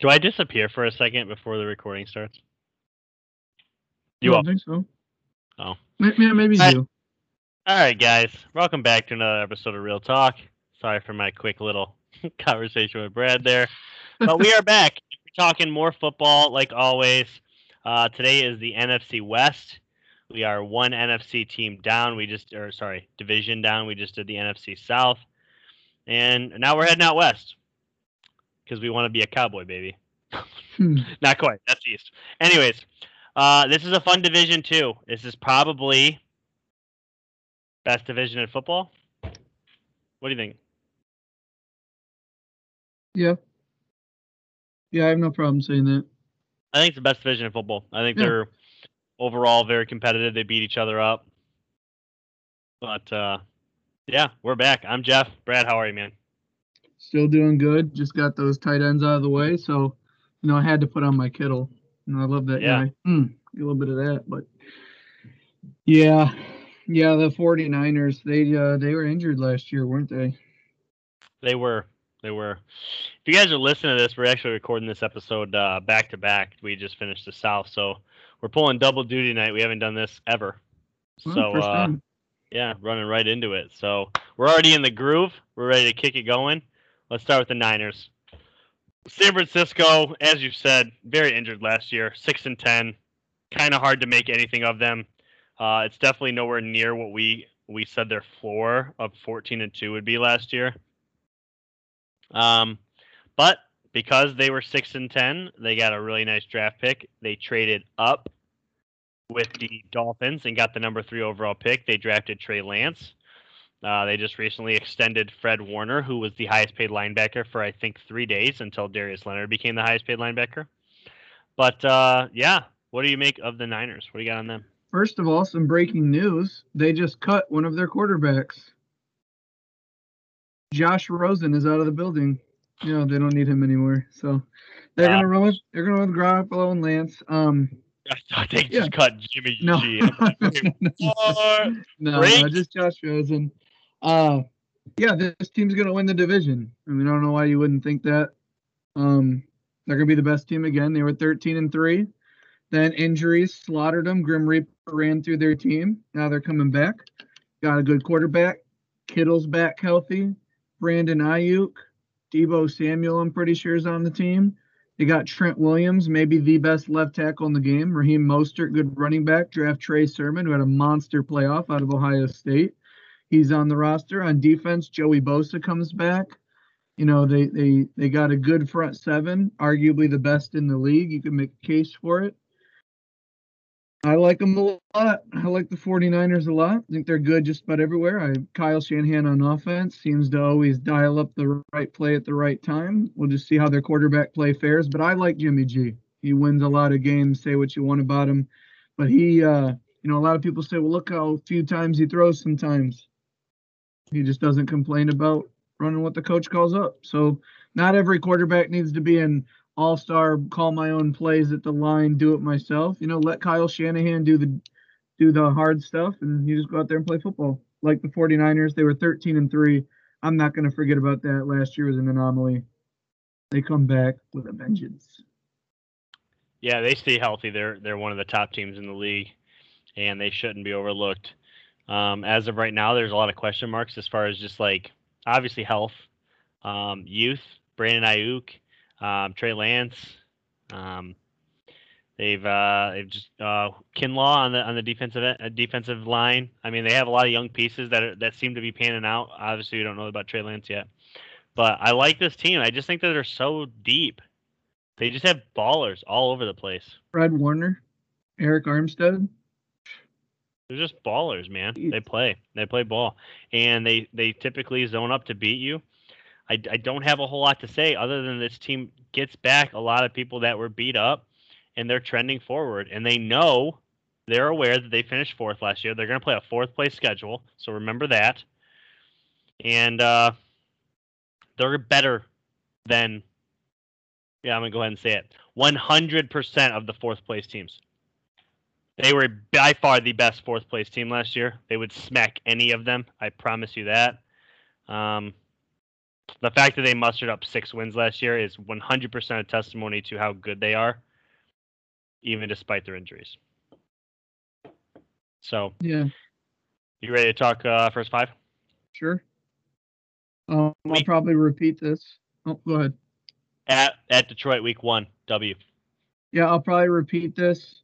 Do I disappear for a second before the recording starts? You all? I don't think so. Oh. Yeah, maybe you. All right, guys. Welcome back to another episode of Real Talk. Sorry for my quick little conversation with Brad there. But we are back. We're talking more football like always. Today is the NFC West. We are one NFC team down. Division down. We just did the NFC South. And now we're heading out west. Because we want to be a cowboy, baby. Not quite. That's East. Anyways, this is a fun division, too. This is probably best division in football. What do you think? Yeah, I have no problem saying that. I think it's the best division in football. I think they're overall very competitive. They beat each other up. But, yeah, we're back. I'm Jeff. Brad, how are you, man? Still doing good. Just got those tight ends out of the way. So, I had to put on my Kittle. I love that guy. A little bit of that. But, yeah, the 49ers, they were injured last year, weren't they? They were. If you guys are listening to this, we're actually recording this episode back-to-back. We just finished the South. So, we're pulling double duty tonight. We haven't done this ever. Well, so, running right into it. So, we're already in the groove. We're ready to kick it going. Let's start with the Niners. San Francisco, as you've said, very injured last year, 6-10. Kind of hard to make anything of them. It's definitely nowhere near what we said their floor of 14-2 would be last year. But because they were 6-10, they got a really nice draft pick. They traded up with the Dolphins and got the number 3 overall pick. They drafted Trey Lance. They just recently extended Fred Warner, who was the highest-paid linebacker for, I think, 3 days until Darius Leonard became the highest-paid linebacker. But, what do you make of the Niners? What do you got on them? First of all, some breaking news. They just cut one of their quarterbacks. Josh Rosen is out of the building. They don't need him anymore. So they're going to run with Garoppolo and Lance. I thought they just cut Jimmy G. No, just Josh Rosen. This team's going to win the division. I mean, I don't know why you wouldn't think that. They're going to be the best team again. They were 13-3. Then injuries slaughtered them. Grim Reaper ran through their team. Now they're coming back. Got a good quarterback. Kittle's back healthy. Brandon Ayuk. Deebo Samuel, I'm pretty sure, is on the team. They got Trent Williams, maybe the best left tackle in the game. Raheem Mostert, good running back. Draft Trey Sermon, who had a monster playoff out of Ohio State. He's on the roster. On defense, Joey Bosa comes back. They got a good front seven, arguably the best in the league. You can make a case for it. I like them a lot. I like the 49ers a lot. I think they're good just about everywhere. Kyle Shanahan on offense seems to always dial up the right play at the right time. We'll just see how their quarterback play fares. But I like Jimmy G. He wins a lot of games, say what you want about him. But he, a lot of people say, well, look how few times he throws sometimes. He just doesn't complain about running what the coach calls up. So not every quarterback needs to be in all-star, call my own plays at the line, do it myself. Let Kyle Shanahan do the hard stuff, and you just go out there and play football. Like the 49ers, they were 13-3. I'm not going to forget about that. Last year was an anomaly. They come back with a vengeance. Yeah, they stay healthy. They're one of the top teams in the league, and they shouldn't be overlooked. As of right now, there's a lot of question marks as far as just, like, obviously health, youth, Brandon Ayuk, Trey Lance, they've just Kinlaw on the defensive line. I mean, they have a lot of young pieces that seem to be panning out. Obviously, we don't know about Trey Lance yet, but I like this team. I just think that they're so deep. They just have ballers all over the place. Fred Warner, Eric Armstead. They're just ballers, man. They play ball, and they typically zone up to beat you. I don't have a whole lot to say other than this team gets back a lot of people that were beat up, and they're trending forward. And they're aware that they finished fourth last year. They're going to play a fourth-place schedule, so remember that. And they're better than, I'm going to go ahead and say it, 100% of the fourth-place teams. They were by far the best fourth-place team last year. They would smack any of them. I promise you that. The fact that they mustered up 6 wins last year is 100% a testimony to how good they are, even despite their injuries. So, yeah. You ready to talk first 5? Sure. I'll probably repeat this. Oh, go ahead. At Detroit, week 1, W. Yeah, I'll probably repeat this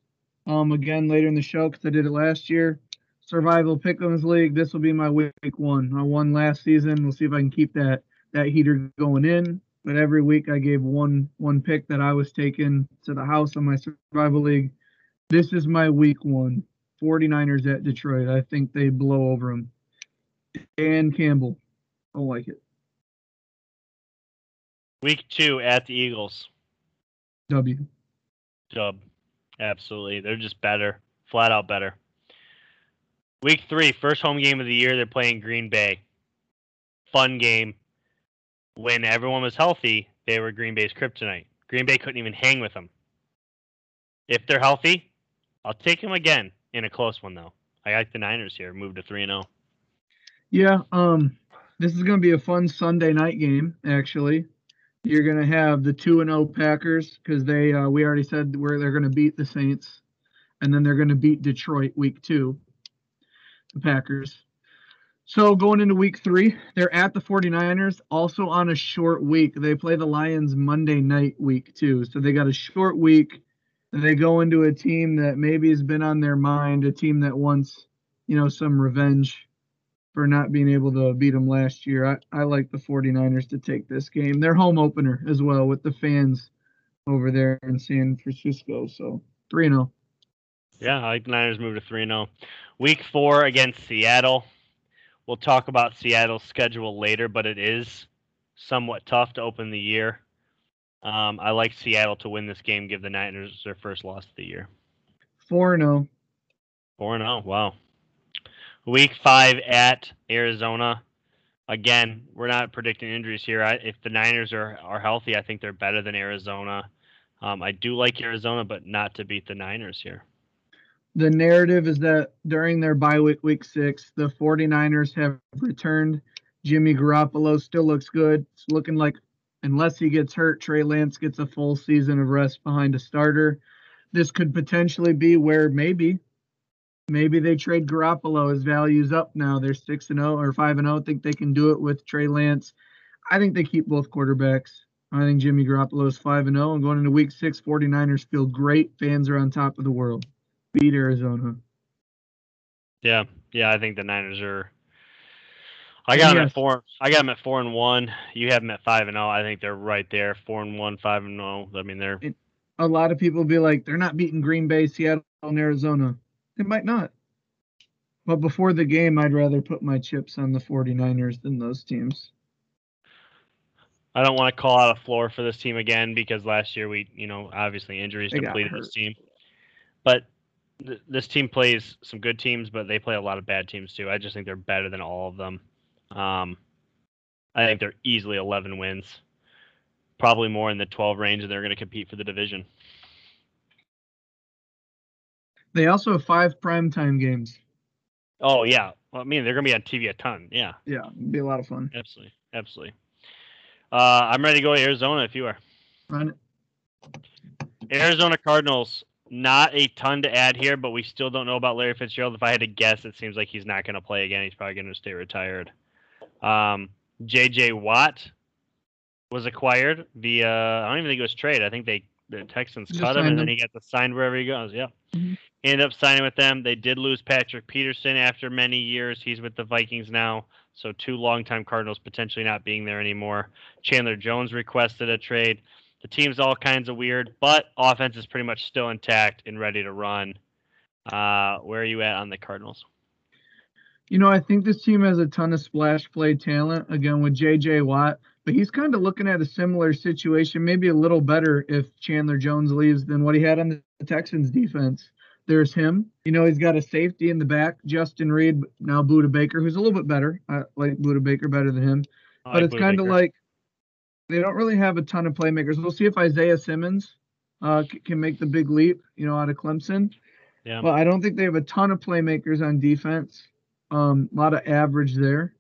again later in the show because I did it last year. Survival Pick'ems League. This will be my week 1. I won last season. We'll see if I can keep that heater going in. But every week I gave one pick that I was taking to the house on my Survival League. This is my week 1. 49ers at Detroit. I think they blow over them. Dan Campbell. I like it. Week 2 at the Eagles. W. Dub. Absolutely. They're just better. Flat out better. Week 3, first home game of the year. They're playing Green Bay. Fun game. When everyone was healthy, they were Green Bay's kryptonite. Green Bay couldn't even hang with them. If they're healthy, I'll take them again in a close one, though. I like the Niners here. Move to 3-0. Yeah, this is going to be a fun Sunday night game, actually. You're going to have the 2-0 Packers because they we already said where they're going to beat the Saints, and then they're going to beat Detroit week 2, the Packers. So going into week 3, they're at the 49ers, also on a short week. They play the Lions Monday night week 2, so they got a short week. They go into a team that maybe has been on their mind, a team that wants, some revenge for not being able to beat them last year. I like the 49ers to take this game. Their home opener as well with the fans over there in San Francisco. So 3-0. Yeah, I like the Niners move to 3-0. Week 4 against Seattle. We'll talk about Seattle's schedule later, but it is somewhat tough to open the year. I like Seattle to win this game, give the Niners their first loss of the year. 4-0. 4-0, wow. Week 5 at Arizona. Again, we're not predicting injuries here. If the Niners are healthy, I think they're better than Arizona. I do like Arizona, but not to beat the Niners here. The narrative is that during their bye week, week 6, the 49ers have returned. Jimmy Garoppolo still looks good. It's looking like, unless he gets hurt, Trey Lance gets a full season of rest behind a starter. This could potentially be where maybe they trade Garoppolo. His value's up now. They're 6-0 or 5-0. I think they can do it with Trey Lance. I think they keep both quarterbacks. I think Jimmy Garoppolo is 5-0. And going into week 6, 49ers feel great. Fans are on top of the world. Beat Arizona. Yeah, I think the Niners are. I got them at 4. I got them at 4-1. You have them at 5-0. I think they're right there. 4-1, 5-0. I mean, they're. A lot of people be like, they're not beating Green Bay, Seattle, and Arizona. They might not. But before the game, I'd rather put my chips on the 49ers than those teams. I don't want to call out a floor for this team again because last year we, obviously injuries depleted this team. But this team plays some good teams, but they play a lot of bad teams too. I just think they're better than all of them. I think they're easily 11 wins, probably more in the 12 range, and they're going to compete for the division. They also have 5 primetime games. Oh, yeah. Well, I mean, they're going to be on TV a ton. Yeah. Yeah, it'd be a lot of fun. Absolutely. I'm ready to go to Arizona if you are. Run it. Arizona Cardinals, not a ton to add here, but we still don't know about Larry Fitzgerald. If I had to guess, it seems like he's not going to play again. He's probably going to stay retired. J.J. Watt was acquired via, I don't even think it was trade. I think the Texans cut him, and then he got to sign wherever he goes. Yeah. Mm-hmm. Ended up signing with them. They did lose Patrick Peterson after many years. He's with the Vikings now. So 2 longtime Cardinals potentially not being there anymore. Chandler Jones requested a trade. The team's all kinds of weird, but offense is pretty much still intact and ready to run. Where are you at on the Cardinals? I think this team has a ton of splash play talent, again, with J.J. Watt. But he's kind of looking at a similar situation, maybe a little better if Chandler Jones leaves than what he had on the Texans defense. There's him. He's got a safety in the back, Justin Reed, now Budda Baker, who's a little bit better. I like Budda Baker better than him. But it's kind of like they don't really have a ton of playmakers. We'll see if Isaiah Simmons can make the big leap, out of Clemson. Yeah. But I don't think they have a ton of playmakers on defense. A lot of average there.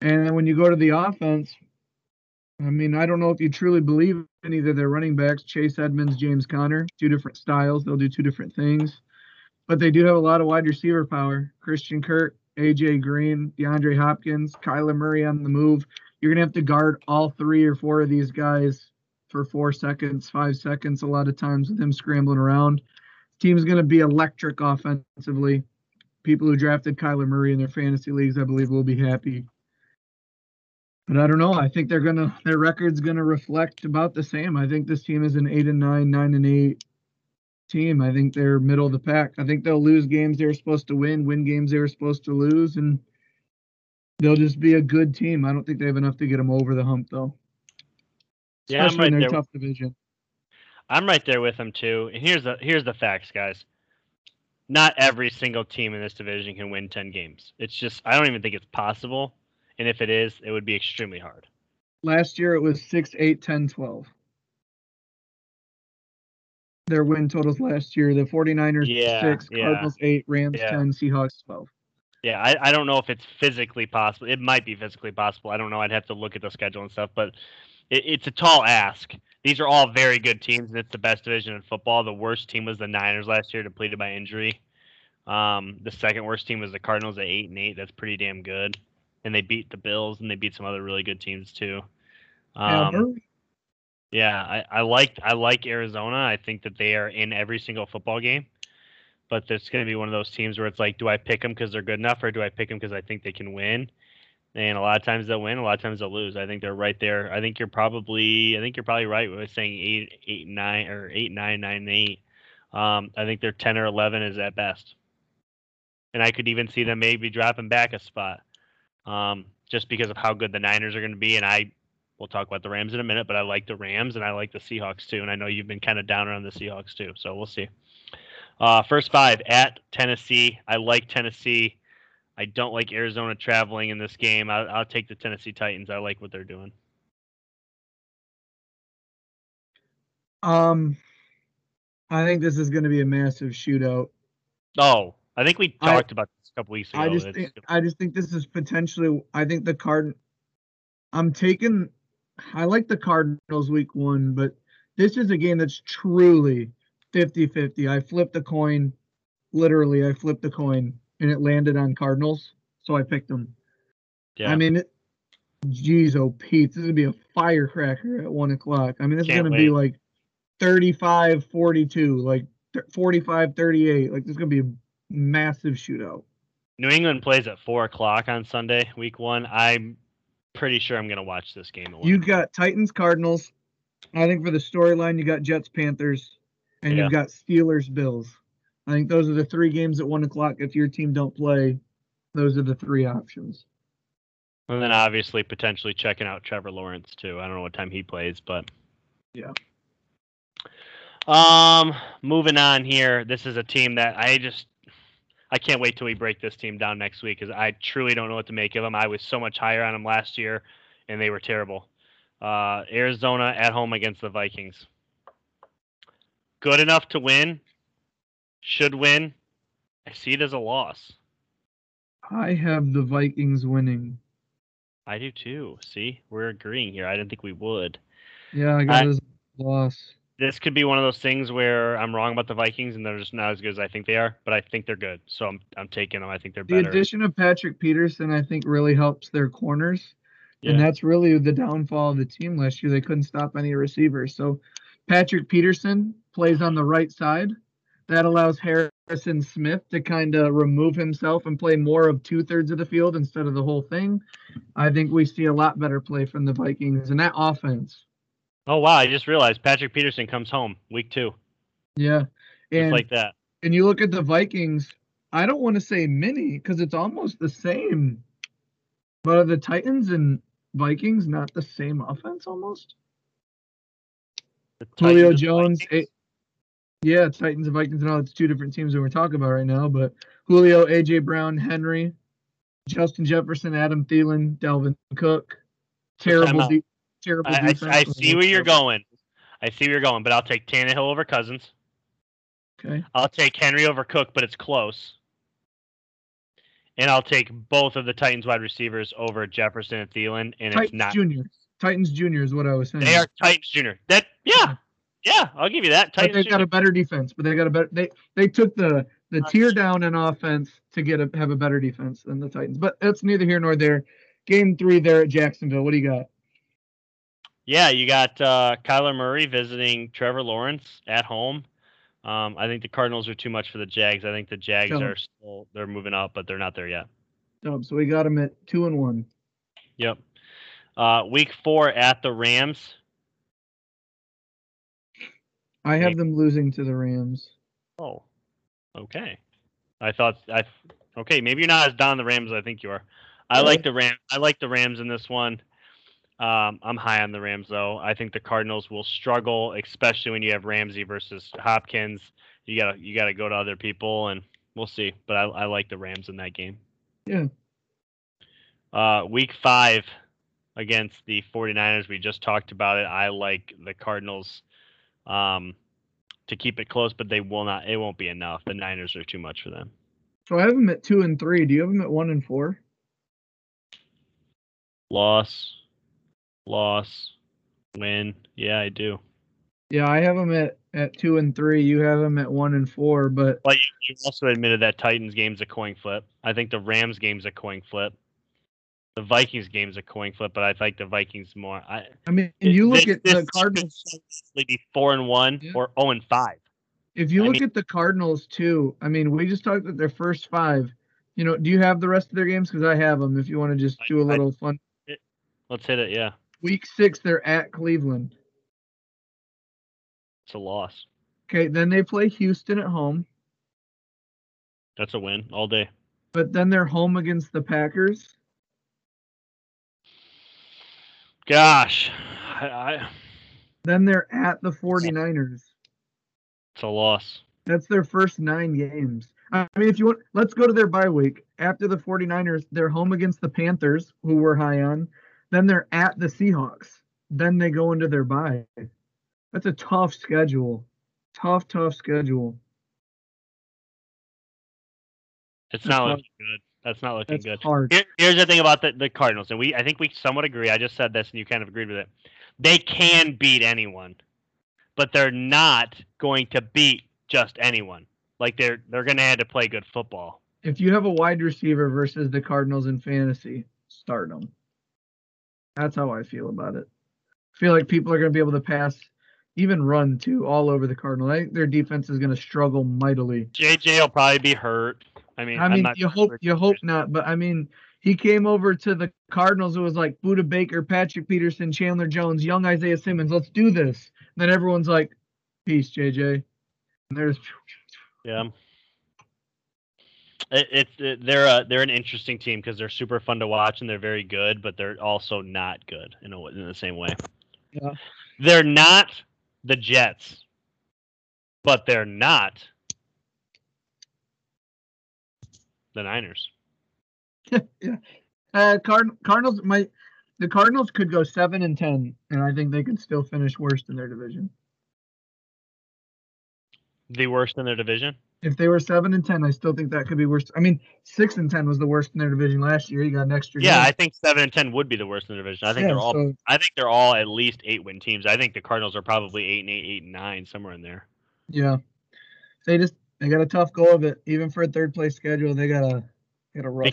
And then when you go to the offense, I mean, I don't know if you truly believe in either their running backs, Chase Edmonds, James Conner, two different styles. They'll do two different things. But they do have a lot of wide receiver power. Christian Kirk, A.J. Green, DeAndre Hopkins, Kyler Murray on the move. You're going to have to guard all three or four of these guys for 4 seconds, 5 seconds, a lot of times with them scrambling around. Team's going to be electric offensively. People who drafted Kyler Murray in their fantasy leagues, I believe, will be happy. But I don't know. I think they're gonna their record's gonna reflect about the same. I think this team is an 8-9, 9-8 team. I think they're middle of the pack. I think they'll lose games they were supposed to win, win games they were supposed to lose, and they'll just be a good team. I don't think they have enough to get them over the hump, though. Yeah, especially in their tough division. I'm right there with them too. And here's the facts, guys. Not every single team in this division can win 10 games. It's just, I don't even think it's possible. And if it is, it would be extremely hard. Last year, it was 6, 8, 10, 12. Their win totals last year, the 49ers 6, Cardinals 8, Rams 10, Seahawks 12. Yeah, I don't know if it's physically possible. It might be physically possible. I don't know. I'd have to look at the schedule and stuff, but it's a tall ask. These are all very good teams, and it's the best division in football. The worst team was the Niners last year, depleted by injury. The second worst team was the Cardinals at 8-8. That's pretty damn good. And they beat the Bills, and they beat some other really good teams too. I like Arizona. I think that they are in every single football game. But it's going to be one of those teams where it's like, do I pick them because they're good enough, or do I pick them because I think they can win? And a lot of times they'll win, a lot of times they'll lose. I think they're right there. I think you're probably right with saying 8-9 or 8-9, 9-8. I think they're 10 or 11 is at best, and I could even see them maybe dropping back a spot, just because of how good the Niners are going to be. And I will talk about the Rams in a minute, but I like the Rams and I like the Seahawks too. And I know you've been kind of down on the Seahawks too, so we'll see. First five at Tennessee. I like Tennessee. I don't like Arizona traveling in this game. I'll take the Tennessee Titans. I like what they're doing. I think this is going to be a massive shootout. Oh, I think we talked about this a couple weeks ago. I just think this is potentially. I think the Cardinals. I like the Cardinals week 1, but this is a game that's truly 50-50. I flipped the coin. Literally, I flipped the coin. And it landed on Cardinals, so I picked them. Yeah. I mean, geez, oh, Pete, this is going to be a firecracker at 1 o'clock. I mean, this is going to be like 35-42, like 45-38. Like, this is going to be a massive shootout. New England plays at 4 o'clock on Sunday, week 1. I'm pretty sure I'm going to watch this game. You've got Titans, Cardinals. I think for the storyline, you got Jets, Panthers, and you've got Steelers, Bills. I think those are the 3 games at 1 o'clock. If your team don't play, those are the 3 options. And then obviously potentially checking out Trevor Lawrence too. I don't know what time he plays, but yeah. Moving on here. This is a team that I can't wait till we break this team down next week, because I truly don't know what to make of them. I was so much higher on them last year, and they were terrible. Arizona at home against the Vikings. Good enough to win. Should win. I see it as a loss. I have the Vikings winning. I do too. See, we're agreeing here. I didn't think we would. Yeah, I got it as a loss. This could be one of those things where I'm wrong about the Vikings and they're just not as good as I think they are, but I think they're good. So I'm taking them. I think they're better. The addition of Patrick Peterson, I think, really helps their corners. Yeah. And that's really the downfall of the team last year. They couldn't stop any receivers. So Patrick Peterson plays on the right side. That allows Harrison Smith to kind of remove himself and play more of 2/3 of the field instead of the whole thing. I think we see a lot better play from the Vikings and that offense. Oh, wow. I just realized Patrick Peterson comes home week 2. Yeah. Just like that. And you look at the Vikings, I don't want to say mini because it's almost the same. But are the Titans and Vikings not the same offense almost? Julio Jones... Yeah, Titans and Vikings and all. It's two different teams that we're talking about right now. But Julio, A.J. Brown, Henry, Justin Jefferson, Adam Thielen, Dalvin Cook. Terrible defense. I see where you're going. But I'll take Tannehill over Cousins. Okay. I'll take Henry over Cook, but it's close. And I'll take both of the Titans wide receivers over Jefferson and Thielen, and it's not. Junior. Titans Jr. is what I was saying. They are Titans Jr. That, yeah, I'll give you that. Titans. But they got a better defense, but they got a better. They took the tier down in offense to have a better defense than the Titans. But that's neither here nor there. Game 3 there at Jacksonville. What do you got? Yeah, you got Kyler Murray visiting Trevor Lawrence at home. I think the Cardinals are too much for the Jags. I think the Jags are still – they're moving up, but they're not there yet. So we got them at 2-1. Yep. Week 4 at the Rams. I have them losing to the Rams. Oh, okay. Okay, maybe you're not as down the Rams as I think you are. I like the Rams in this one. I'm high on the Rams, though. I think the Cardinals will struggle, especially when you have Ramsey versus Hopkins. You gotta go to other people, and we'll see. But I like the Rams in that game. Yeah. Week 5 against the 49ers. We just talked about it. I like the Cardinals to keep it close, but they will not. It won't be enough. The Niners are too much for them. So I have them at 2-3. Do you have them at 1-4? Loss, win. Yeah, I do. Yeah, I have them at 2-3. You have them at 1-4. But you also admitted that Titans game's a coin flip. I think the Rams game's a coin flip. The Vikings game's a coin flip, but I like the Vikings more. Look at the Cardinals. Maybe 4-1 or 0-5. If you look at the Cardinals too, we just talked about their first 5. Do you have the rest of their games? Because I have them. If you want to just do a little fun. Let's hit it, yeah. Week 6, they're at Cleveland. It's a loss. Okay, then they play Houston at home. That's a win all day. But then they're home against the Packers. Gosh. Then they're at the 49ers. It's a loss. That's their first 9 games. If you want, let's go to their bye week. After the 49ers, they're home against the Panthers, who we're high on. Then they're at the Seahawks. Then they go into their bye. That's a tough schedule. Tough schedule. It's not looking good. That's not looking good. Hard. Here's the thing about the Cardinals, and I think we somewhat agree. I just said this, and you kind of agreed with it. They can beat anyone, but they're not going to beat just anyone. Like they're going to have to play good football. If you have a wide receiver versus the Cardinals in fantasy, start them. That's how I feel about it. I feel like people are going to be able to pass, even run, too, all over the Cardinals. I think their defense is going to struggle mightily. J.J. will probably be hurt. You hope not, but, he came over to the Cardinals. It was like Budda Baker, Patrick Peterson, Chandler Jones, young Isaiah Simmons. Let's do this. And then everyone's like, peace, J.J. And there's... Yeah. They're an interesting team because they're super fun to watch and they're very good, but they're also not good in the same way. Yeah. They're not the Jets, but they're not the Niners. Yeah. Cardinals might. The Cardinals could go 7-10, and I think they could still finish worse in their division. The worst in their division. If they were 7-10, I still think that could be worse. 6-10 was the worst in their division last year. You got an extra. Yeah, game. I think 7-10 would be the worst in the division. I think they're all at least 8-win teams. I think the Cardinals are probably 8-8, 8-9, somewhere in there. Yeah, they got a tough go of it. Even for a third place schedule, they got a rough.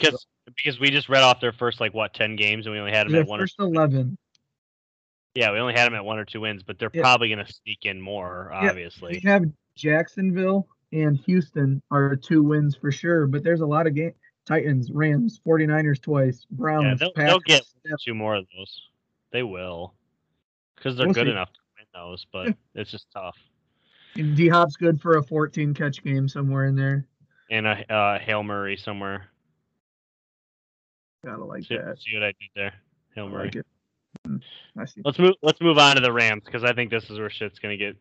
Because we just read off their first 10 games, and we only had them at one. First 11. Yeah, we only had them at 1 or 2 wins, but they're probably going to sneak in more. Obviously, we have Jacksonville. And Houston are 2 wins for sure, but there's a lot of games. Titans, Rams, 49ers twice, Browns, they'll get 2 more of those. They will. Because they're good enough to win those, but it's just tough. And D-Hop's good for a 14-catch game somewhere in there. And a Hail Murray somewhere. Gotta like that. See what I did there? Hail Murray. I see. Let's move on to the Rams, because I think this is where shit's gonna get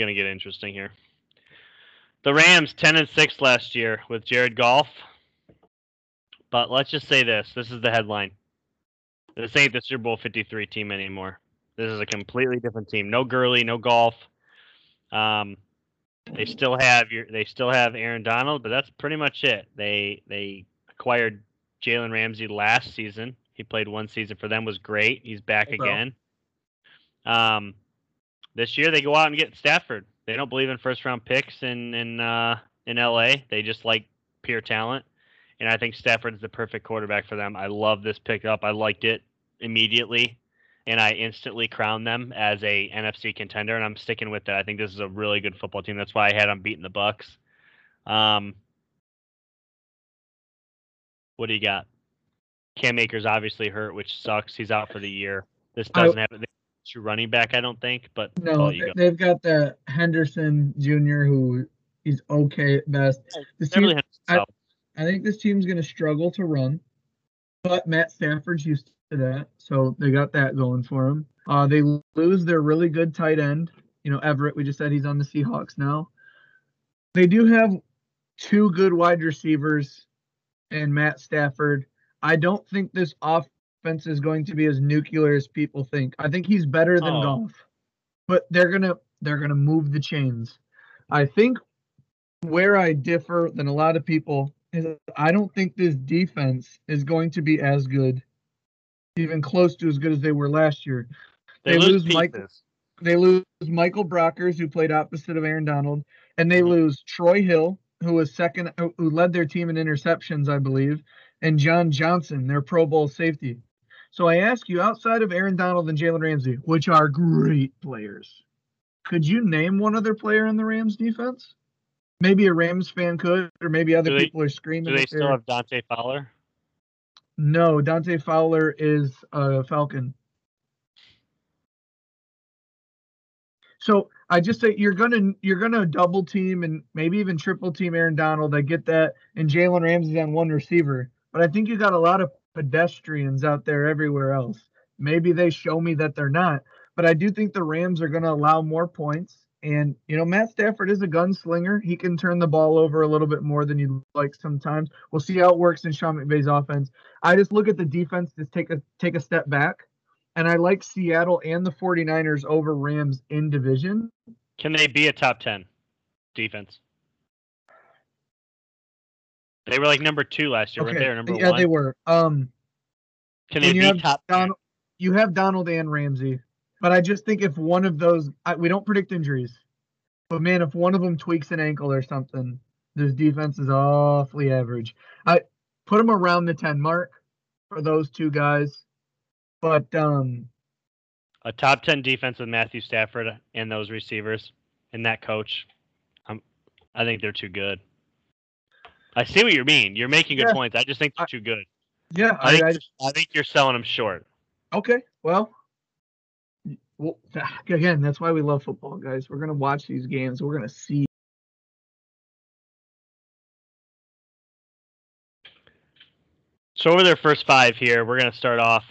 interesting here. The Rams 10-6 last year with Jared Goff. But let's just say this. This is the headline. This ain't the Super Bowl 53 team anymore. This is a completely different team. No Gurley, no Goff. They still have Aaron Donald, but that's pretty much it. They acquired Jalen Ramsey last season. He played 1 season for them, was great. He's back again. This year they go out and get Stafford. They don't believe in first round picks in LA. They just like pure talent. And I think Stafford's the perfect quarterback for them. I love this pickup. I liked it immediately. And I instantly crowned them as a NFC contender, and I'm sticking with that. I think this is a really good football team. That's why I had them beating the Bucs. What do you got? Cam Akers obviously hurt, which sucks. He's out for the year. This doesn't have a true running back, I don't think. But no, they've got the Henderson Jr., who is okay at best. I think this team's going to struggle to run, but Matt Stafford's used to that, so they got that going for them. They lose their really good tight end, Everett. We just said he's on the Seahawks now. They do have two good wide receivers and Matt Stafford. I don't think this offense is going to be as nuclear as people think. I think he's better than Goff, but they're gonna move the chains. I think where I differ than a lot of people is I don't think this defense is going to be as good, even close to as good as they were last year. They lose Michael Brockers, who played opposite of Aaron Donald, and they lose Troy Hill, who was second, who led their team in interceptions, I believe, and John Johnson, their Pro Bowl safety. So I ask you, outside of Aaron Donald and Jalen Ramsey, which are great players, could you name one other player in the Rams defense? Maybe a Rams fan could, or maybe other people are screaming. Do they still have Dante Fowler? No, Dante Fowler is a Falcon. So I just say you're gonna double team and maybe even triple team Aaron Donald. I get that, and Jalen Ramsey's on one receiver, but I think you got a lot of pedestrians out there everywhere else. Maybe they show me that they're not, but I do think the Rams are gonna allow more points. And Matt Stafford is a gunslinger. He can turn the ball over a little bit more than you'd like sometimes. We'll see how it works in Sean McVay's offense. I just look at the defense, just take a step back. And I like Seattle and the 49ers over Rams in division. Can they be a top 10 defense? They were like number 2 last year. Okay. Right there, number one. Yeah, they were. Can they be top 10? You have Donald and Ramsey. But I just think if one of those – we don't predict injuries. But, man, if one of them tweaks an ankle or something, this defense is awfully average. I put them around the 10 mark for those two guys. But a top 10 defense with Matthew Stafford and those receivers and that coach, I think they're too good. I see what you mean. You're making good points. I just think they're too good. Yeah. I think you're selling them short. Okay. Well, again, that's why we love football, guys. We're going to watch these games. We're going to see. So over their first 5 here, we're going to start off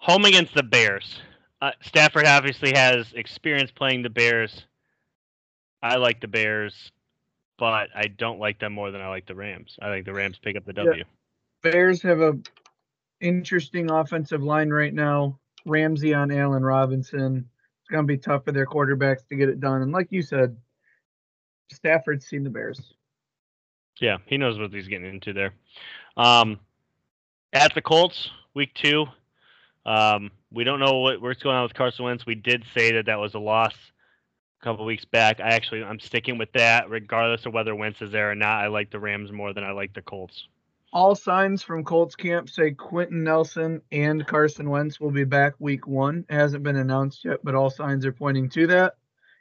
home against the Bears. Stafford obviously has experience playing the Bears. I like the Bears, but I don't like them more than I like the Rams. I think the Rams pick up the W. Yeah. Bears have a interesting offensive line right now. Ramsey on Allen Robinson. It's going to be tough for their quarterbacks to get it done. And like you said, Stafford's seen the Bears. Yeah, he knows what he's getting into there. At the Colts, week 2. We don't know what's going on with Carson Wentz. We did say that was a loss a couple weeks back. I'm sticking with that, regardless of whether Wentz is there or not. I like the Rams more than I like the Colts. All signs from Colts camp say Quentin Nelson and Carson Wentz will be back week 1. It hasn't been announced yet, but all signs are pointing to that.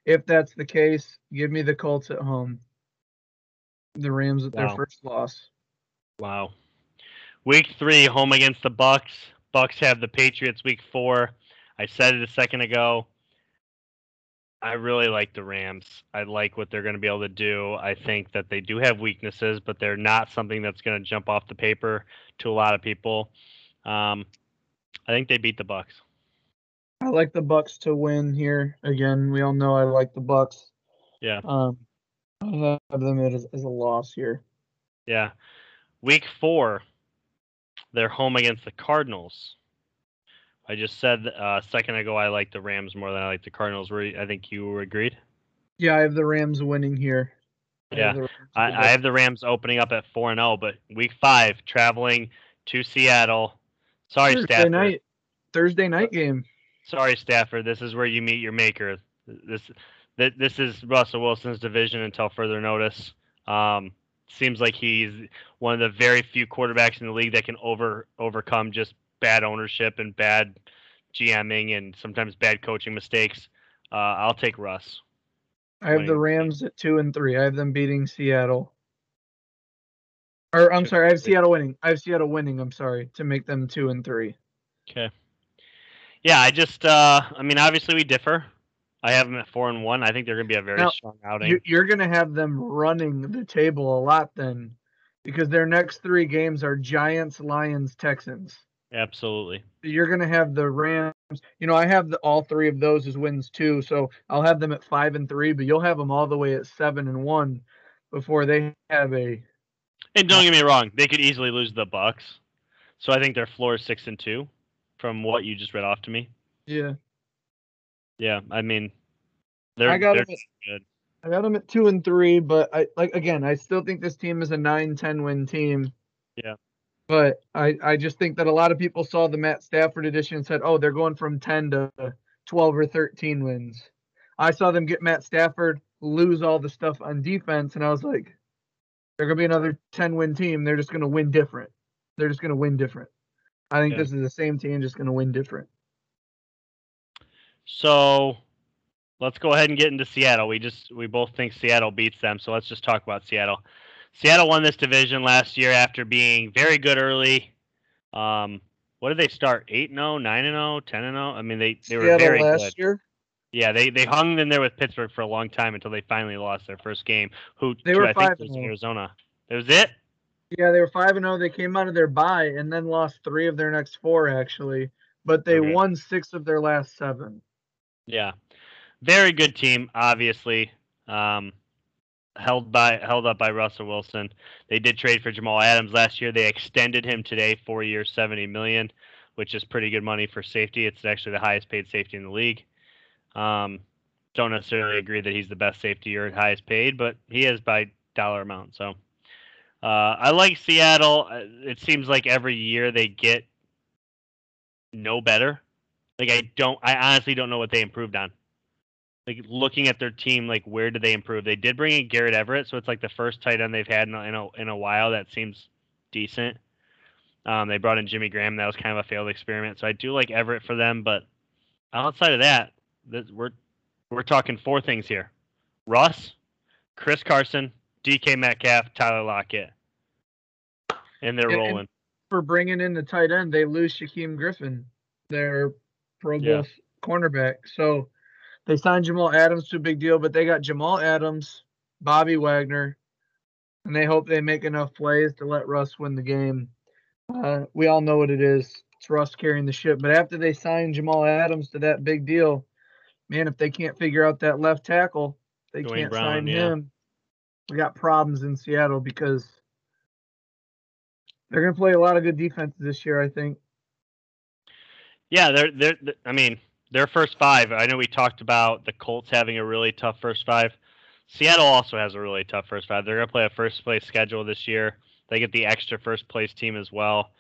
If that's the case, give me the Colts at home. The Rams with their first loss. Wow. Week 3, home against the Bucks. Bucks have the Patriots week 4. I said it a second ago. I really like the Rams. I like what they're going to be able to do. I think that they do have weaknesses, but they're not something that's going to jump off the paper to a lot of people. I think they beat the Bucks. I like the Bucks to win here. Again, we all know I like the Bucks. Yeah. I have them as a loss here. Yeah. Week 4. They're home against the Cardinals. I just said a second ago I like the Rams more than I like the Cardinals. I think you agreed. Yeah, I have the Rams winning here. I have the Rams opening up at 4-0, but week 5, traveling to Seattle. Sorry, Stafford. Thursday night game. Sorry, Stafford. This is where you meet your maker. This is Russell Wilson's division until further notice. Seems like he's one of the very few quarterbacks in the league that can overcome just bad ownership and bad GMing and sometimes bad coaching mistakes. I'll take Russ. I have the Rams at 2-3. I have them beating Seattle. Or I'm sorry, I have Seattle winning. I'm sorry, to make them 2-3. Okay. Yeah, I just, I mean, obviously we differ. I have them at 4-1. I think they're going to be a very strong outing. You're going to have them running the table a lot then, because their next three games are Giants, Lions, Texans. Absolutely. You're going to have the Rams. You know, I have all three of those as wins too, so I'll have them at 5-3, but you'll have them all the way at 7-1 before they have a. And don't get me wrong, they could easily lose the Bucks. So I think their floor is 6-2 from what you just read off to me. Yeah. Yeah, I mean, I got them at 2-3, but I still think this team is a 9-10 win team. Yeah. But I just think that a lot of people saw the Matt Stafford edition and said, oh, they're going from 10 to 12 or 13 wins. I saw them get Matt Stafford, lose all the stuff on defense, and I was like, they're going to be another 10-win team. They're just going to win different. I think this is the same team, just going to win different. So let's go ahead and get into Seattle. We both think Seattle beats them, so let's just talk about Seattle. Seattle won this division last year after being very good early. What did they start? 8-0, 9-0, 10-0? I mean, they were very good. Last year? Yeah, they hung in there with Pittsburgh for a long time until they finally lost their first game, I think was Arizona. That was it? Yeah, they were 5-0. They came out of their bye and then lost 3 of their next 4, actually. But they won 6 of their last 7. Yeah. Very good team, obviously. Held up by Russell Wilson. They did trade for Jamal Adams last year. They extended him today, 4 years, $70 million, which is pretty good money for safety. It's actually the highest paid safety in the league. Don't necessarily agree that he's the best safety or highest paid, but he is by dollar amount. So I like Seattle. It seems like every year they get no better. Like I honestly don't know what they improved on. Like, looking at their team, like, where do they improve? They did bring in Garrett Everett, so it's like the first tight end they've had in a while. That seems decent. They brought in Jimmy Graham. That was kind of a failed experiment. So I do like Everett for them, but outside of that, we're talking 4 things here. Russ, Chris Carson, DK Metcalf, Tyler Lockett. And they're rolling. And for bringing in the tight end, they lose Shaquem Griffin, their Pro Bowl cornerback. So they signed Jamal Adams to a big deal, but they got Jamal Adams, Bobby Wagner, and they hope they make enough plays to let Russ win the game. We all know what it is. It's Russ carrying the ship. But after they signed Jamal Adams to that big deal, man, if they can't figure out that left tackle, they Dwayne can't Brown, sign him. We got problems in Seattle because they're going to play a lot of good defenses this year, I think. Yeah, their first 5, I know we talked about the Colts having a really tough first 5. Seattle also has a really tough first 5. They're going to play a first-place schedule this year. They get the extra first-place team as well.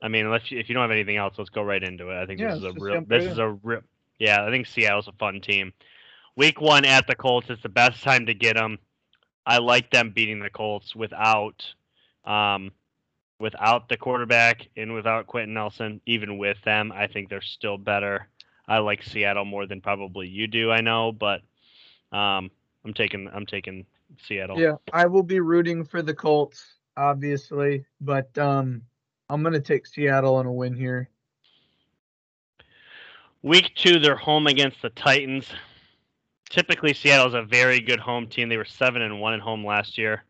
I mean, if you don't have anything else, let's go right into it. I think I think Seattle's a fun team. Week 1 at the Colts, it's the best time to get them. I like them beating the Colts without the quarterback and without Quentin Nelson. Even with them, I think they're still better. I like Seattle more than probably you do, I know, but I'm taking Seattle. Yeah, I will be rooting for the Colts, obviously, but I'm going to take Seattle on a win here. Week 2, they're home against the Titans. Typically, Seattle's a very good home team. They were 7-1 at home last year.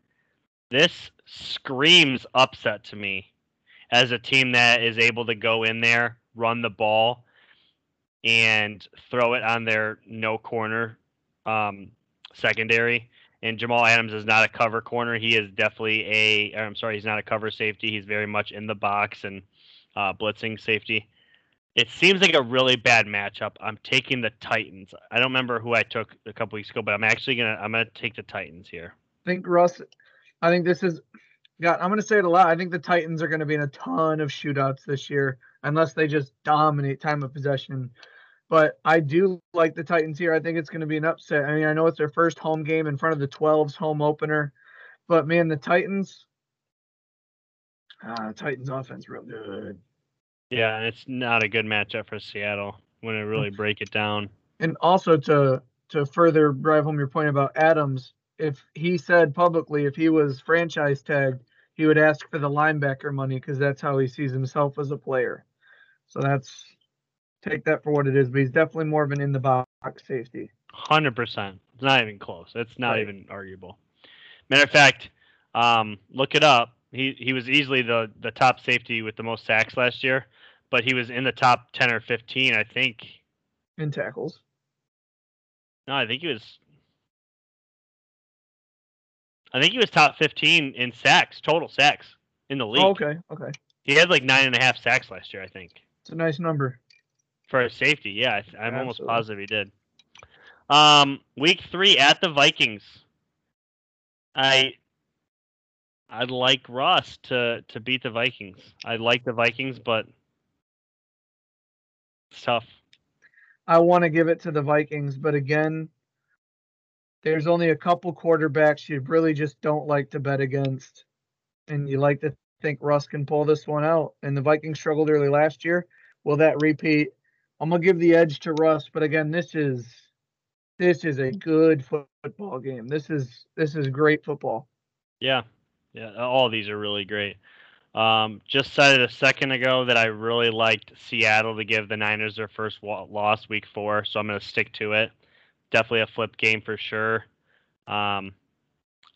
This screams upset to me as a team that is able to go in there, run the ball, and throw it on their no-corner secondary. And Jamal Adams is not a cover corner. He is definitely he's not a cover safety. He's very much in the box and blitzing safety. It seems like a really bad matchup. I'm taking the Titans. I don't remember who I took a couple weeks ago, but I'm gonna take the Titans here. I'm going to say it a lot. I think the Titans are going to be in a ton of shootouts this year, unless they just dominate time of possession. But I do like the Titans here. I think it's going to be an upset. I mean, I know it's their first home game in front of the 12's home opener. But, man, the Titans offense real good. Yeah, it's not a good matchup for Seattle when I really break it down. And also to further drive home your point about Adams, if he said publicly if he was franchise tagged, he would ask for the linebacker money because that's how he sees himself as a player. So that's take that for what it is. But he's definitely more of an in-the-box safety. 100%. It's not even close. It's not even arguable. Matter of fact, look it up. He was easily the top safety with the most sacks last year, but he was in the top 10 or 15, I think. In tackles. No, I think he was top 15 in sacks, total sacks in the league. Oh, okay. He had like 9.5 sacks last year, I think. It's a nice number. For a safety, yeah. I'm almost positive he did. Week 3 at the Vikings. I'd like Russ to beat the Vikings. I like the Vikings, but it's tough. I want to give it to the Vikings, but again, there's only a couple quarterbacks you really just don't like to bet against, and you like to think Russ can pull this one out. And the Vikings struggled early last year. Will that repeat? I'm going to give the edge to Russ, but again, this is a good football game. This is great football. Yeah, all of these are really great. Just said it a second ago that I really liked Seattle to give the Niners their first loss week 4, so I'm going to stick to it. Definitely a flip game for sure. I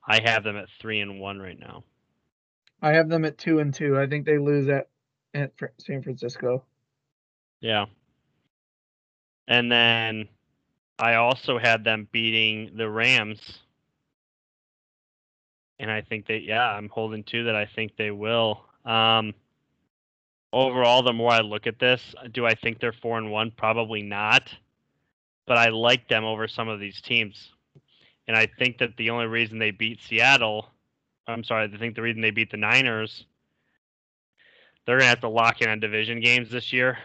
have them at 3-1 right now. I have them at 2-2. I think they lose at San Francisco. Yeah. And then I also had them beating the Rams. And I think that, yeah, I'm holding to that. I think they will. Overall, the more I look at this, do I think they're 4-1? Probably not. But I like them over some of these teams. And I think that the only reason they beat Seattle, I think the reason they beat the Niners, they're going to have to lock in on division games this year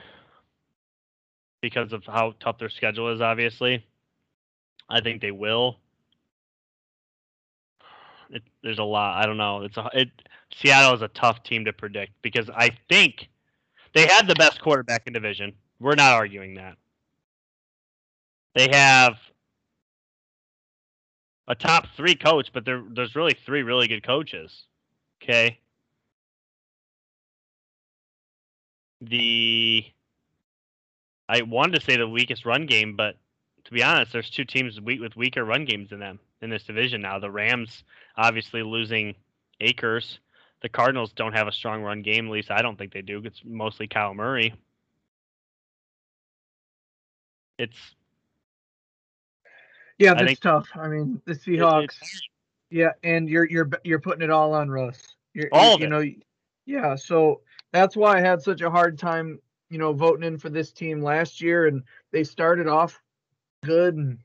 because of how tough their schedule is, obviously. I think they will. There's a lot. I don't know. Seattle is a tough team to predict because I think they had the best quarterback in division. We're not arguing that. They have a top 3 coach, but there's really 3 really good coaches. Okay. I wanted to say the weakest run game, but to be honest, there's 2 teams with weaker run games than them in this division now. The Rams obviously losing Akers. The Cardinals don't have a strong run game. At least I don't think they do. It's mostly Kyle Murray. It's tough. I mean, the Seahawks. And you're putting it all on Russ. Yeah. So that's why I had such a hard time, voting in for this team last year, and they started off good and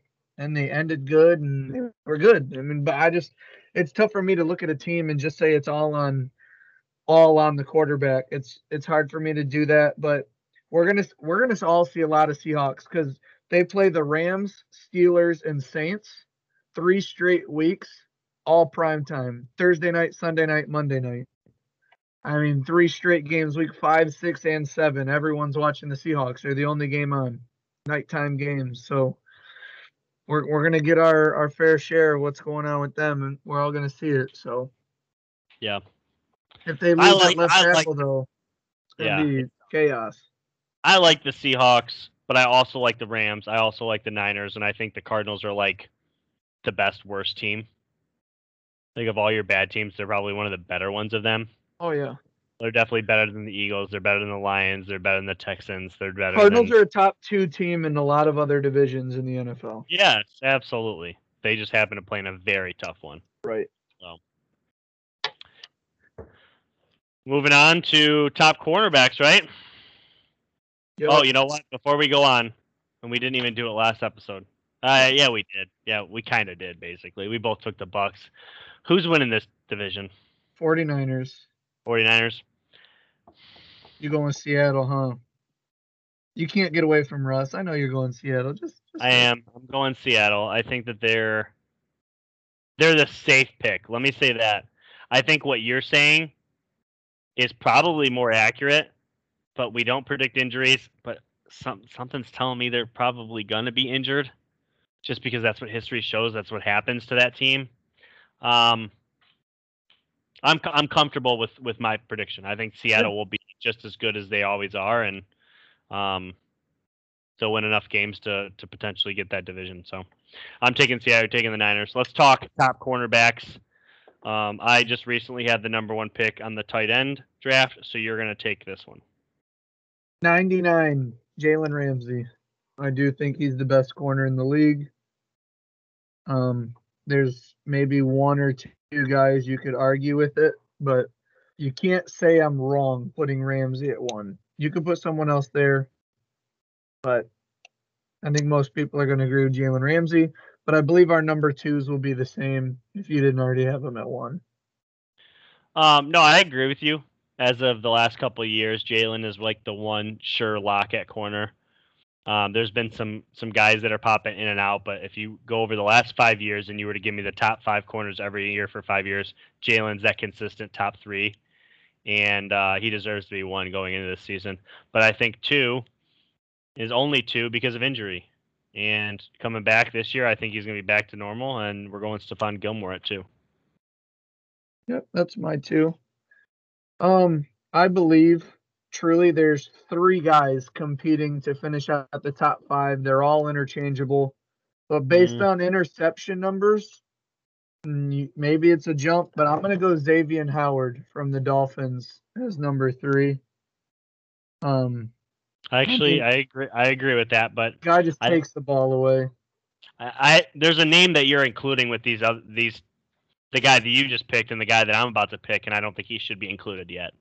they ended good and they were good. I mean, but it's tough for me to look at a team and just say it's all on the quarterback. It's hard for me to do that, but we're gonna all see a lot of Seahawks because they play the Rams, Steelers, and Saints 3 straight weeks, all prime time. Thursday night, Sunday night, Monday night. I mean, 3 straight games, week 5, 6, and 7. Everyone's watching the Seahawks. They're the only game on, nighttime games. So we're going to get our fair share of what's going on with them, and we're all going to see it. So, yeah. If they lose that left tackle, though, it's going to be chaos. I like the Seahawks, but I also like the Rams. I also like the Niners, and I think the Cardinals are, like, the best, worst team. I think of all your bad teams, they're probably one of the better ones of them. Oh, yeah. They're definitely better than the Eagles. They're better than the Lions. They're better than the Texans. They're better. Cardinals are a top 2 team in a lot of other divisions in the NFL. Yes, absolutely. They just happen to play in a very tough one. Right. So, moving on to top cornerbacks, right? Yep. Oh, you know what? Before we go on, and we didn't even do it last episode. Yeah, we did. Yeah, we kind of did, basically. We both took the Bucks. Who's winning this division? 49ers. You going with Seattle, huh? You can't get away from Russ. I know you're going Seattle. Just I am. I'm going Seattle. I think that they're the safe pick. Let me say that. I think what you're saying is probably more accurate, but we don't predict injuries. But something's telling me they're probably going to be injured, just because that's what history shows. That's what happens to that team. I'm comfortable with my prediction. I think Seattle will be just as good as they always are, and they'll win enough games to potentially get that division. So I'm taking Seattle, taking the Niners. Let's talk top cornerbacks. I just recently had the number one pick on the tight end draft, so you're going to take this one. 99, Jalen Ramsey. I do think he's the best corner in the league. There's maybe one or two guys you could argue with it, but you can't say I'm wrong putting Ramsey at one. You could put someone else there, but I think most people are going to agree with Jalen Ramsey. But I believe our number twos will be the same if you didn't already have them at one. No, I agree with you. As of the last couple of years, Jalen is like the one sure lock at corner. There's been some guys that are popping in and out, but if you go over the last 5 years and you were to give me the top five corners every year for 5 years, Jalen's that consistent top three, and he deserves to be one going into this season. But I think two is only two because of injury. And coming back this year, I think he's going to be back to normal, and we're going Stephon Gilmore at two. Yep, that's my two. I believe truly there's three guys competing to finish out the top five. They're all interchangeable. But based on interception numbers, maybe it's a jump, but I'm going to go Xavier Howard from the Dolphins as number three. I agree with that, but guy just takes the ball away. There's a name that you're including with these the guy that you just picked and the guy that I'm about to pick, and I don't think he should be included yet.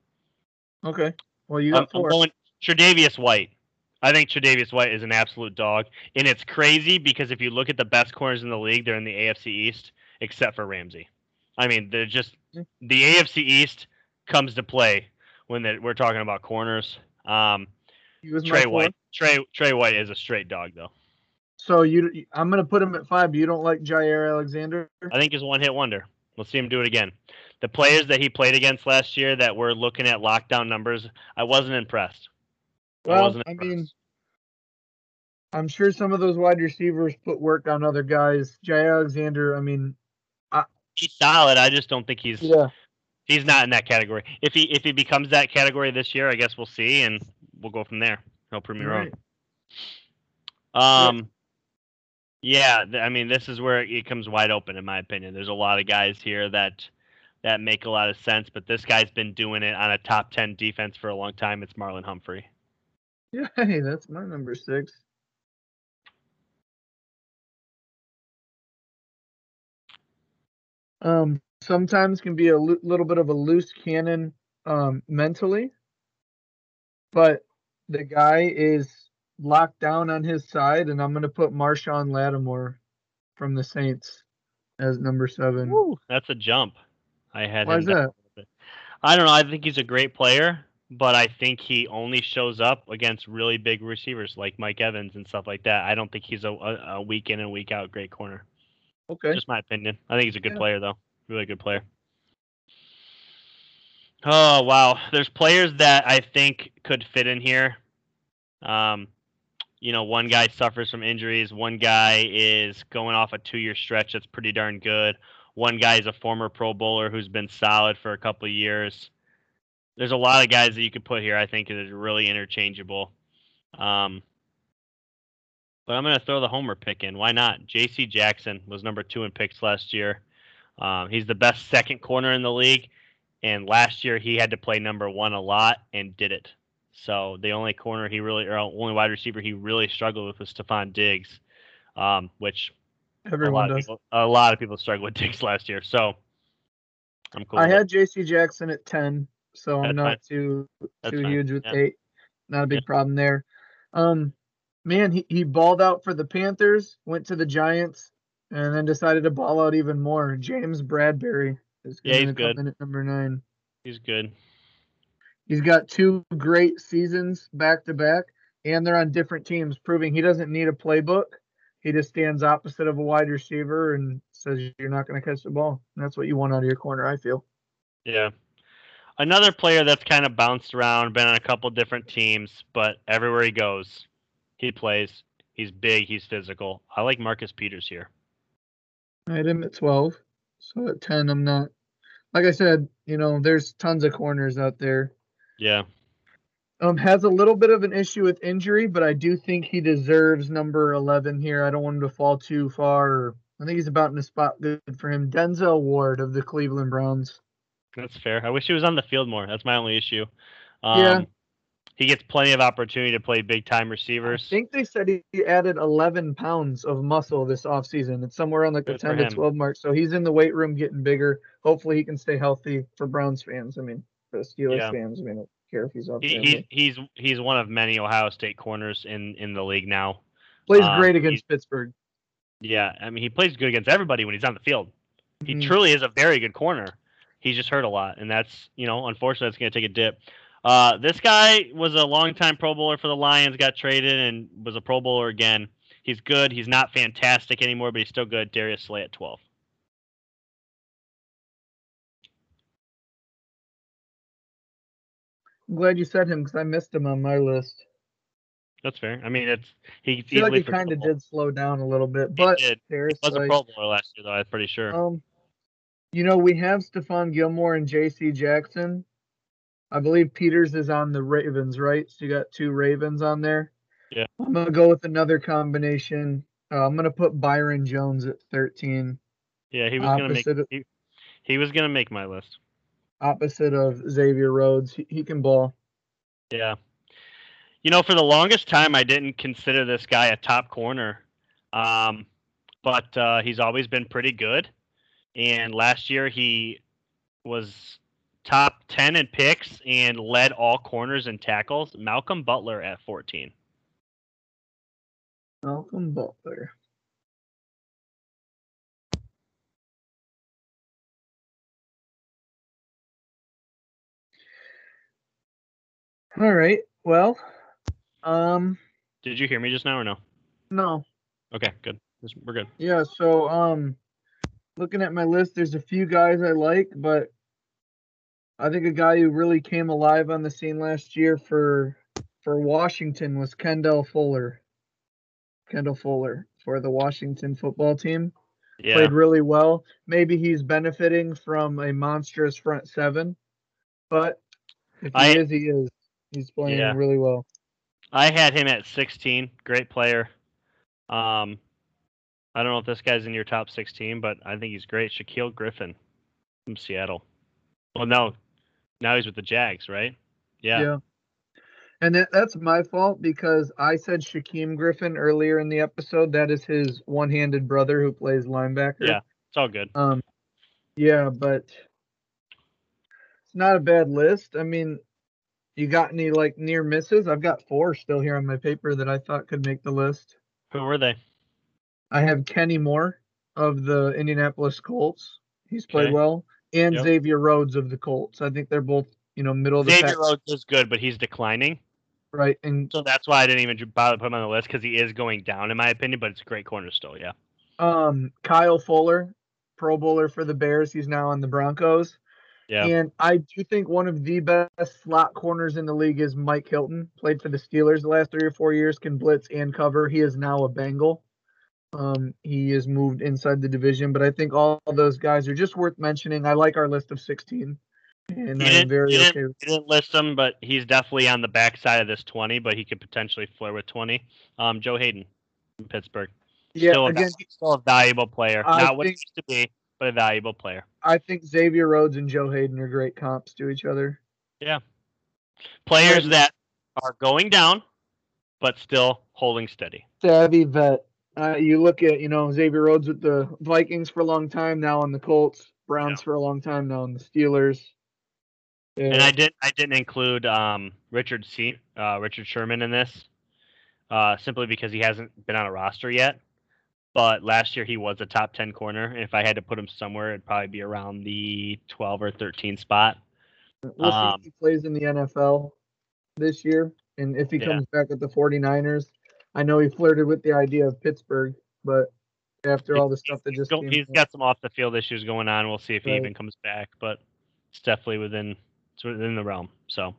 Okay. Well, you got four. I'm going Tre'Davious White. I think Tre'Davious White is an absolute dog, and it's crazy because if you look at the best corners in the league, they're in the AFC East, except for Ramsey. I mean, they're just the AFC East comes to play when we're talking about corners. Trey White is a straight dog, though. So I'm going to put him at five. You don't like Jaire Alexander? I think he's one-hit wonder. Let's see him do it again. The players that he played against last year that were looking at lockdown numbers, I wasn't impressed. I mean, I'm sure some of those wide receivers put work on other guys. Jaire Alexander, I mean, he's solid. I just don't think he's not in that category. If he becomes that category this year, I guess we'll see, and we'll go from there. He'll prove me wrong. I mean, this is where it comes wide open, in my opinion. There's a lot of guys here that make a lot of sense, but this guy's been doing it on a top 10 defense for a long time. It's Marlon Humphrey. Yeah, hey, that's my number six. Sometimes can be a little bit of a loose cannon mentally, but the guy is locked down on his side, and I'm going to put Marshawn Lattimore from the Saints as number seven. Woo, that's a jump. Why is that? I don't know. I think he's a great player, but I think he only shows up against really big receivers like Mike Evans and stuff like that. I don't think he's a week in and week out great corner. Okay. Just my opinion. I think he's a good player, though. Really good player. Oh, wow. There's players that I think could fit in here. You know, one guy suffers from injuries. One guy is going off a 2-year stretch that's pretty darn good. One guy is a former Pro Bowler who's been solid for a couple of years. There's a lot of guys that you could put here. I think it is really interchangeable. But I'm going to throw the homer pick in. Why not? J.C. Jackson was number 2 in picks last year. He's the best second corner in the league. And last year he had to play number 1 a lot and did it. So the only wide receiver he really struggled with was Stephon Diggs, which a lot of people struggled with Diggs last year. So I'm cool. I had J.C. Jackson at 10, so I'm not too huge with 8. Not a big problem there. Man, he balled out for the Panthers, went to the Giants, and then decided to ball out even more. James Bradbury is going to come in at number 9. He's good. He's got 2 great seasons back-to-back. and they're on different teams, proving he doesn't need a playbook. He just stands opposite of a wide receiver and says you're not going to catch the ball. And that's what you want out of your corner, I feel. Yeah. Another player that's kind of bounced around, been on a couple different teams, but everywhere he goes, he plays. He's big. He's physical. I like Marcus Peters here. I had him at 12. So at 10, I'm not. Like I said, there's tons of corners out there. Yeah. Has a little bit of an issue with injury, but I do think he deserves number 11 here. I don't want him to fall too far. I think he's about in the spot good for him. Denzel Ward of the Cleveland Browns. That's fair. I wish he was on the field more. That's my only issue. Yeah. He gets plenty of opportunity to play big-time receivers. I think they said he added 11 pounds of muscle this offseason. It's somewhere on the 10 to 12 mark. So he's in the weight room getting bigger. Hopefully he can stay healthy for Browns fans. I mean, for Steelers fans. I mean, I don't care if he's off. He's one of many Ohio State corners in the league now. Plays great against Pittsburgh. Yeah, I mean, he plays good against everybody when he's on the field. He truly is a very good corner. He's just hurt a lot, and that's, unfortunately, that's going to take a dip. This guy was a longtime Pro Bowler for the Lions, got traded, and was a Pro Bowler again. He's good. He's not fantastic anymore, but he's still good. Darius Slay at 12. I'm glad you said him because I missed him on my list. That's fair. I mean, I feel like he kind of did slow down a little bit, but he was a Pro Bowler last year, though, I'm pretty sure. We have Stephon Gilmore and J.C. Jackson. I believe Peters is on the Ravens, right? So you got two Ravens on there. Yeah. I'm going to go with another combination. I'm going to put Byron Jones at 13. Yeah, he was going to make my list. Opposite of Xavier Rhodes. He can ball. Yeah. For the longest time, I didn't consider this guy a top corner. But he's always been pretty good. And last year he was top 10 in picks and led all corners in tackles. Malcolm Butler at 14. Malcolm Butler. All right. Well, did you hear me just now or no? No. Okay, good. We're good. Yeah, so looking at my list, there's a few guys I like, but I think a guy who really came alive on the scene last year for Washington was Kendall Fuller. Kendall Fuller for the Washington football team. Yeah. Played really well. Maybe he's benefiting from a monstrous front seven, but if he is. He's playing really well. I had him at 16. Great player. I don't know if this guy's in your top 16, but I think he's great. Shaquille Griffin from Seattle. Well, no. Now he's with the Jags, right? Yeah. And that's my fault because I said Shaquem Griffin earlier in the episode. That is his one-handed brother who plays linebacker. Yeah, it's all good. But it's not a bad list. I mean, you got any, near misses? I've got four still here on my paper that I thought could make the list. Who were they? I have Kenny Moore of the Indianapolis Colts. He's played well. And Xavier Rhodes of the Colts. I think they're both, middle of the pack. Xavier Rhodes is good, but he's declining. Right. And so that's why I didn't even bother to put him on the list because he is going down, in my opinion, but it's a great corner still, yeah. Kyle Fuller, Pro Bowler for the Bears. He's now on the Broncos. Yeah. And I do think one of the best slot corners in the league is Mike Hilton. Played for the Steelers the last 3 or 4 years, can blitz and cover. He is now a Bengal. He is moved inside the division, but I think all those guys are just worth mentioning. I like our list of 16, and I'm very okay with it. You didn't list him, but he's definitely on the backside of this 20, but he could potentially flirt with 20. Joe Hayden from Pittsburgh. Yeah, still a valuable player. Not what he used to be, but a valuable player. I think Xavier Rhodes and Joe Hayden are great comps to each other. Yeah. Players that are going down, but still holding steady. Savvy vet. You look at, Xavier Rhodes with the Vikings for a long time, now on the Colts, Browns for a long time, now on the Steelers. Yeah. And I didn't include Richard Sherman in this, simply because he hasn't been on a roster yet. But last year he was a top 10 corner, and if I had to put him somewhere, it'd probably be around the 12 or 13 spot. We'll see if he plays in the NFL this year. And if he comes back at the 49ers, I know he flirted with the idea of Pittsburgh, but after all the stuff that just came got some off the field issues going on. We'll see if he even comes back, but it's definitely within the realm. So,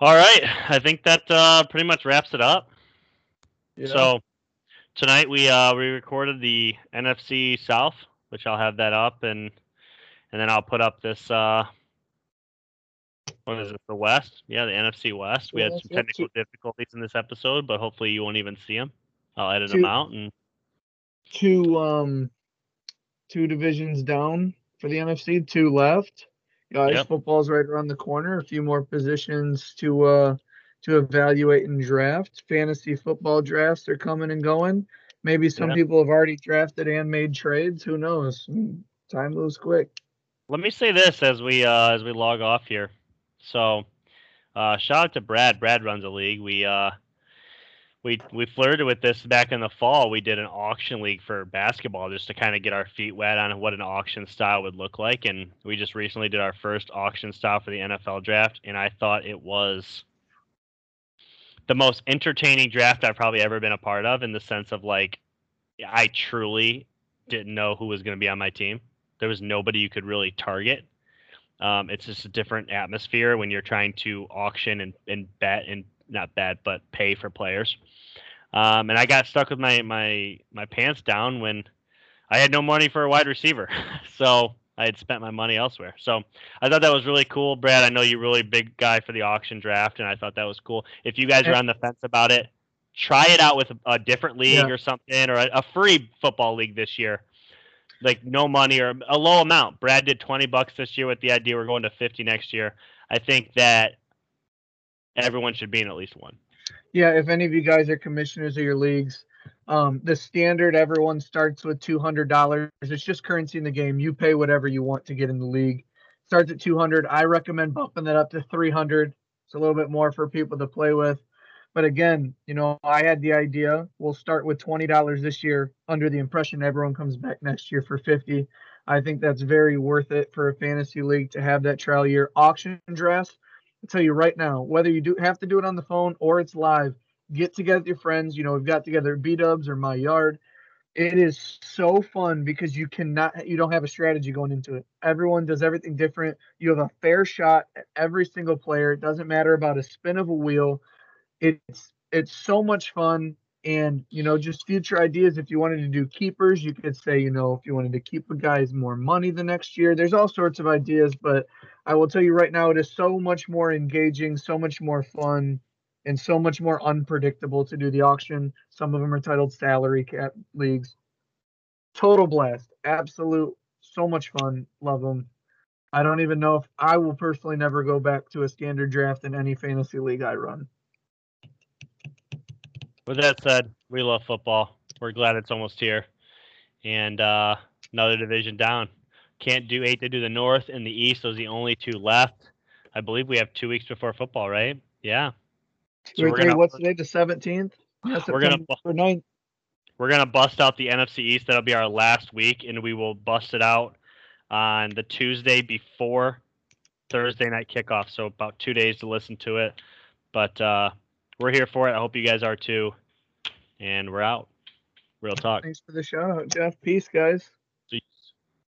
all right, I think that pretty much wraps it up. Yeah. So tonight we recorded the NFC South, which I'll have that up, and then I'll put up this what is it, the West? Yeah, the NFC West. We had some technical difficulties in this episode, but hopefully you won't even see them. I'll edit them out. And two divisions down for the NFC, two left. Guys, football's right around the corner. A few more positions to evaluate and draft. Fantasy football drafts are coming and going. Maybe some people have already drafted and made trades. Who knows? Time moves quick. Let me say this as we log off here. So, shout out to Brad. Brad runs a league. We flirted with this back in the fall. We did an auction league for basketball just to kind of get our feet wet on what an auction style would look like. And we just recently did our first auction style for the NFL draft. And I thought it was the most entertaining draft I've probably ever been a part of, in the sense of, like, I truly didn't know who was going to be on my team. There was nobody you could really target. It's just a different atmosphere when you're trying to auction and bet and not bet, but pay for players. And I got stuck with my pants down when I had no money for a wide receiver. So I had spent my money elsewhere. So I thought that was really cool. Brad, I know you're really big guy for the auction draft, and I thought that was cool. If you guys are on the fence about it, try it out with a different league or something, or a free football league this year. Like, no money or a low amount. Brad did $20 this year with the idea we're going to 50 next year. I think that everyone should be in at least one. Yeah, if any of you guys are commissioners of your leagues, the standard, everyone starts with $200. It's just currency in the game. You pay whatever you want to get in the league. Starts at 200. I recommend bumping that up to 300. It's a little bit more for people to play with. But again, you know, I had the idea, we'll start with $20 this year under the impression everyone comes back next year for 50. I think that's very worth it for a fantasy league to have that trial year. Auction drafts, I'll tell you right now, whether you do have to do it on the phone or it's live, get together with your friends. You know, we've got together at B-Dubs or My Yard. It is so fun because you don't have a strategy going into it. Everyone does everything different. You have a fair shot at every single player. It doesn't matter about a spin of a wheel. It's so much fun, and, you know, just future ideas. If you wanted to do keepers, you could say, you know, if you wanted to keep a guy's more money the next year, there's all sorts of ideas, but I will tell you right now, it is so much more engaging, so much more fun, and so much more unpredictable to do the auction. Some of them are titled salary cap leagues. Total blast. Absolute. So much fun. Love them. I don't even know if I will personally never go back to a standard draft in any fantasy league I run. With that said, we love football. We're glad it's almost here. And another division down. Can't do 8 to do the North and the East. Those are the only two left. I believe we have 2 weeks before football, right? Yeah. So what's today, the 17th? Yes, we're gonna bust out the NFC East. That'll be our last week, and we will bust it out on the Tuesday before Thursday night kickoff. So about 2 days to listen to it. But we're here for it. I hope you guys are too. And we're out. Real talk. Thanks for the shout out, Jeff. Peace, guys.